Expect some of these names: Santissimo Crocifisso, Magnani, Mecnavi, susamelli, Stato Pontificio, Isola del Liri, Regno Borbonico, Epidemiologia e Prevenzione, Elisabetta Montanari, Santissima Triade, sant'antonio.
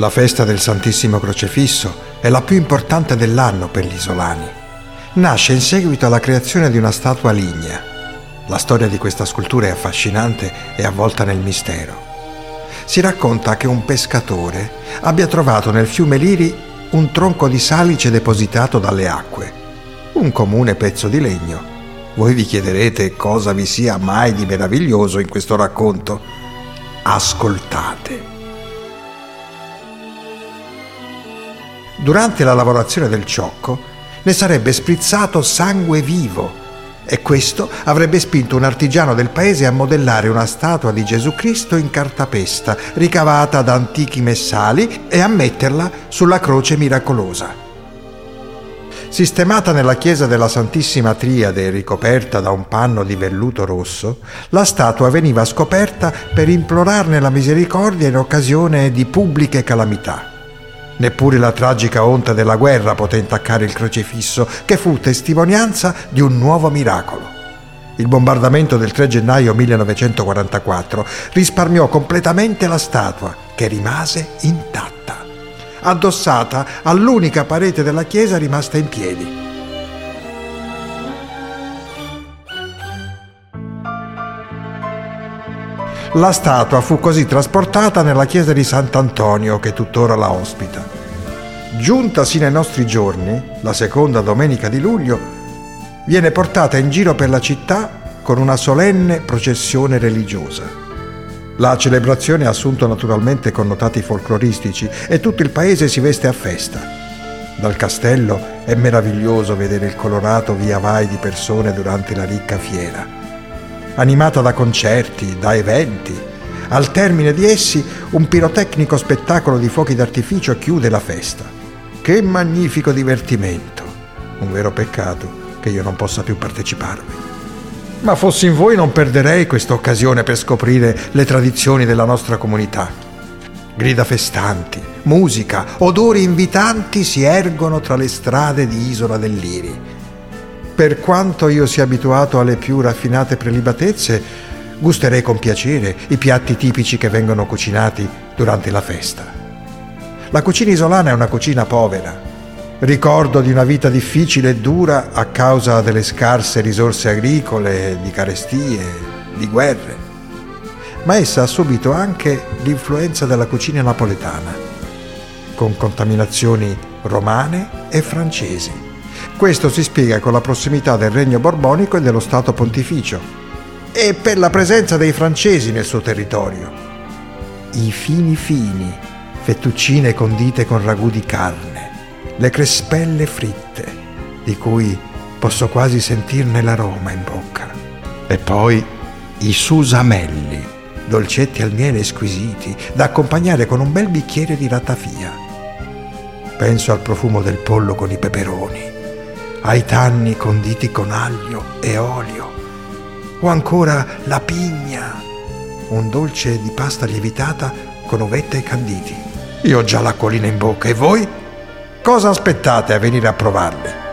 La festa del Santissimo Crocifisso è la più importante dell'anno per gli isolani. Nasce in seguito alla creazione di una statua lignea. La storia di questa scultura è affascinante e avvolta nel mistero. Si racconta che un pescatore abbia trovato nel fiume Liri un tronco di salice depositato dalle acque, un comune pezzo di legno. Voi vi chiederete cosa vi sia mai di meraviglioso in questo racconto. Ascoltate. Durante la lavorazione del ciocco ne sarebbe sprizzato sangue vivo e questo avrebbe spinto un artigiano del paese a modellare una statua di Gesù Cristo in cartapesta ricavata da antichi messali e a metterla sulla croce miracolosa. Sistemata nella chiesa della Santissima Triade e ricoperta da un panno di velluto rosso, la statua veniva scoperta per implorarne la misericordia in occasione di pubbliche calamità. Neppure la tragica onta della guerra poté intaccare il crocifisso, che fu testimonianza di un nuovo miracolo. Il bombardamento del 3 gennaio 1944 risparmiò completamente la statua, che rimase intatta, addossata all'unica parete della chiesa rimasta in piedi. La statua fu così trasportata nella chiesa di Sant'Antonio, che tuttora la ospita. Giunta sino ai nostri giorni, la seconda domenica di luglio, viene portata in giro per la città con una solenne processione religiosa. La celebrazione ha assunto naturalmente connotati folcloristici e tutto il paese si veste a festa. Dal castello è meraviglioso vedere il colorato via vai di persone durante la ricca fiera, animata da concerti, da eventi. Al termine di essi, un pirotecnico spettacolo di fuochi d'artificio chiude la festa. Che magnifico divertimento! Un vero peccato che io non possa più parteciparvi. Ma fossi in voi non perderei questa occasione per scoprire le tradizioni della nostra comunità. Grida festanti, musica, odori invitanti si ergono tra le strade di Isola del Liri. Per quanto io sia abituato alle più raffinate prelibatezze, gusterei con piacere i piatti tipici che vengono cucinati durante la festa. La cucina isolana è una cucina povera, ricordo di una vita difficile e dura a causa delle scarse risorse agricole, di carestie, di guerre. Ma essa ha subito anche l'influenza della cucina napoletana, con contaminazioni romane e francesi. Questo si spiega con la prossimità del Regno Borbonico e dello Stato Pontificio e per la presenza dei francesi nel suo territorio. I fini, fettuccine condite con ragù di carne, le crespelle fritte, di cui posso quasi sentirne l'aroma in bocca. E poi i susamelli, dolcetti al miele squisiti, da accompagnare con un bel bicchiere di ratafia. Penso al profumo del pollo con i peperoni, ai tanni conditi con aglio e olio, o ancora la pigna, un dolce di pasta lievitata con uvetta e canditi. Io ho già l'acquolina in bocca, e voi? Cosa aspettate a venire a provarli?